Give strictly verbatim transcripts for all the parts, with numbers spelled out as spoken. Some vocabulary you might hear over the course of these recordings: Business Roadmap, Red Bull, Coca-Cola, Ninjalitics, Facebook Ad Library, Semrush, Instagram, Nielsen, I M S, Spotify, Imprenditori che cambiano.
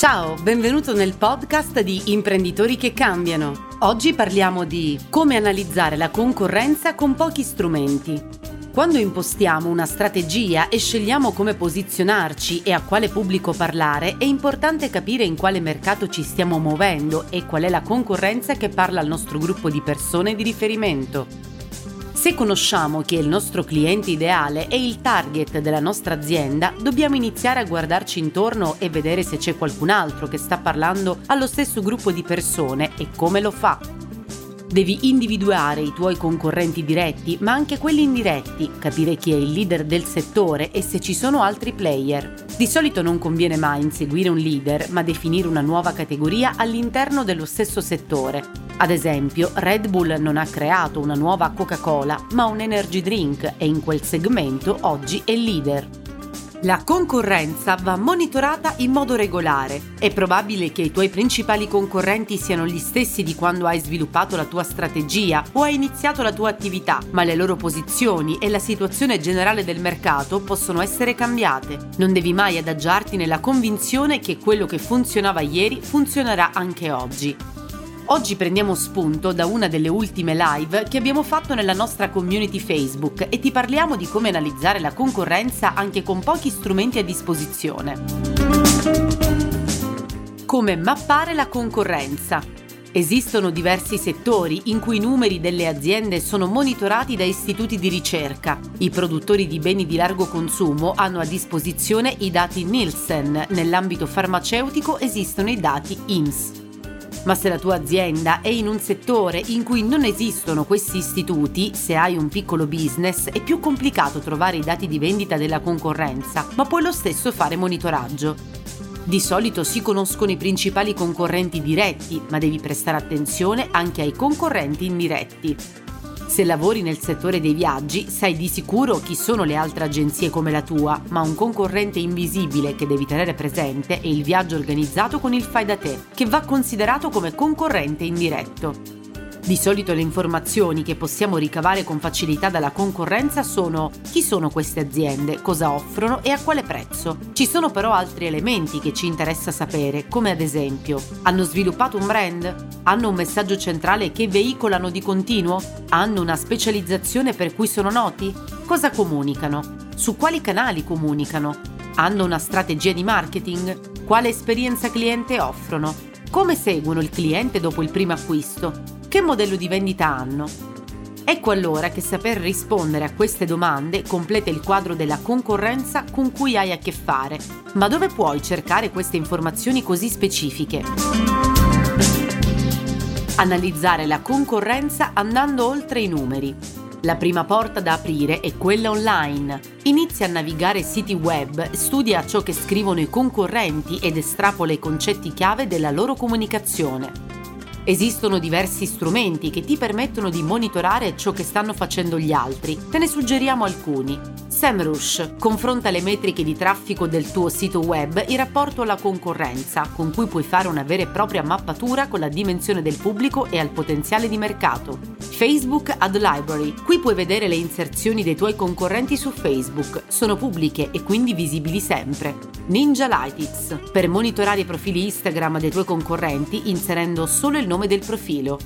Ciao, benvenuto nel podcast di Imprenditori che cambiano. Oggi parliamo di come analizzare la concorrenza con pochi strumenti. Quando impostiamo una strategia e scegliamo come posizionarci e a quale pubblico parlare, è importante capire in quale mercato ci stiamo muovendo e qual è la concorrenza che parla al nostro gruppo di persone di riferimento. Se conosciamo che il nostro cliente ideale è il target della nostra azienda, dobbiamo iniziare a guardarci intorno e vedere se c'è qualcun altro che sta parlando allo stesso gruppo di persone e come lo fa. Devi individuare i tuoi concorrenti diretti, ma anche quelli indiretti, capire chi è il leader del settore e se ci sono altri player. Di solito non conviene mai inseguire un leader, ma definire una nuova categoria all'interno dello stesso settore. Ad esempio, Red Bull non ha creato una nuova Coca-Cola, ma un energy drink e in quel segmento oggi è leader. La concorrenza va monitorata in modo regolare. È probabile che i tuoi principali concorrenti siano gli stessi di quando hai sviluppato la tua strategia o hai iniziato la tua attività, ma le loro posizioni e la situazione generale del mercato possono essere cambiate. Non devi mai adagiarti nella convinzione che quello che funzionava ieri funzionerà anche oggi. Oggi prendiamo spunto da una delle ultime live che abbiamo fatto nella nostra community Facebook e ti parliamo di come analizzare la concorrenza anche con pochi strumenti a disposizione. Come mappare la concorrenza? Esistono diversi settori in cui i numeri delle aziende sono monitorati da istituti di ricerca. I produttori di beni di largo consumo hanno a disposizione i dati Nielsen, nell'ambito farmaceutico esistono i dati I M S. Ma se la tua azienda è in un settore in cui non esistono questi istituti, se hai un piccolo business, è più complicato trovare i dati di vendita della concorrenza, ma puoi lo stesso fare monitoraggio. Di solito si conoscono i principali concorrenti diretti, ma devi prestare attenzione anche ai concorrenti indiretti. Se lavori nel settore dei viaggi, sai di sicuro chi sono le altre agenzie come la tua, ma un concorrente invisibile che devi tenere presente è il viaggio organizzato con il fai da te, che va considerato come concorrente indiretto. Di solito le informazioni che possiamo ricavare con facilità dalla concorrenza sono chi sono queste aziende, cosa offrono e a quale prezzo. Ci sono però altri elementi che ci interessa sapere, come ad esempio: hanno sviluppato un brand? Hanno un messaggio centrale che veicolano di continuo? Hanno una specializzazione per cui sono noti? Cosa comunicano? Su quali canali comunicano? Hanno una strategia di marketing? Quale esperienza cliente offrono? Come seguono il cliente dopo il primo acquisto? Che modello di vendita hanno? Ecco allora che saper rispondere a queste domande completa il quadro della concorrenza con cui hai a che fare. Ma dove puoi cercare queste informazioni così specifiche? Analizzare la concorrenza andando oltre i numeri. La prima porta da aprire è quella online. Inizia a navigare siti web, studia ciò che scrivono i concorrenti ed estrapola i concetti chiave della loro comunicazione. Esistono diversi strumenti che ti permettono di monitorare ciò che stanno facendo gli altri. Te ne suggeriamo alcuni. Semrush confronta le metriche di traffico del tuo sito web in rapporto alla concorrenza, con cui puoi fare una vera e propria mappatura con la dimensione del pubblico e al potenziale di mercato. Facebook Ad Library. Qui puoi vedere le inserzioni dei tuoi concorrenti su Facebook. Sono pubbliche e quindi visibili sempre. Ninjalitics. Per monitorare i profili Instagram dei tuoi concorrenti inserendo solo il nome del profilo.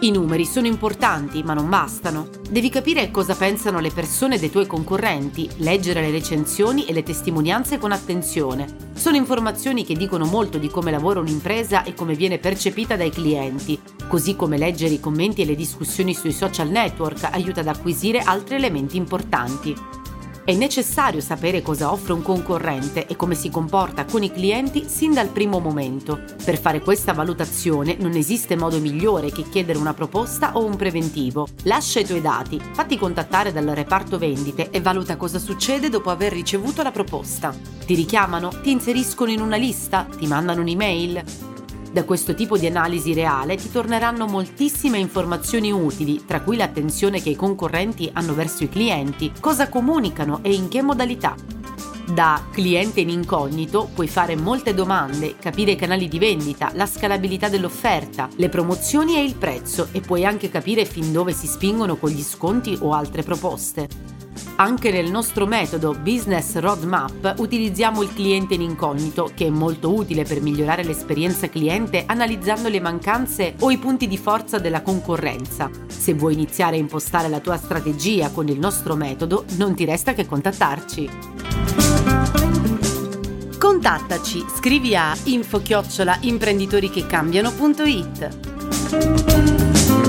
I numeri sono importanti, ma non bastano. Devi capire cosa pensano le persone dei tuoi concorrenti, leggere le recensioni e le testimonianze con attenzione. Sono informazioni che dicono molto di come lavora un'impresa e come viene percepita dai clienti, così come leggere i commenti e le discussioni sui social network aiuta ad acquisire altri elementi importanti. È necessario sapere cosa offre un concorrente e come si comporta con i clienti sin dal primo momento. Per fare questa valutazione non esiste modo migliore che chiedere una proposta o un preventivo. Lascia i tuoi dati, fatti contattare dal reparto vendite e valuta cosa succede dopo aver ricevuto la proposta. Ti richiamano? Ti inseriscono in una lista? Ti mandano un'email? Da questo tipo di analisi reale ti torneranno moltissime informazioni utili, tra cui l'attenzione che i concorrenti hanno verso i clienti, cosa comunicano e in che modalità. Da cliente in incognito puoi fare molte domande, capire i canali di vendita, la scalabilità dell'offerta, le promozioni e il prezzo, e puoi anche capire fin dove si spingono con gli sconti o altre proposte. Anche nel nostro metodo Business Roadmap utilizziamo il cliente in incognito, che è molto utile per migliorare l'esperienza cliente analizzando le mancanze o i punti di forza della concorrenza. Se vuoi iniziare a impostare la tua strategia con il nostro metodo, non ti resta che contattarci. Contattaci, scrivi a info chiocciola imprenditori che cambiano punto it.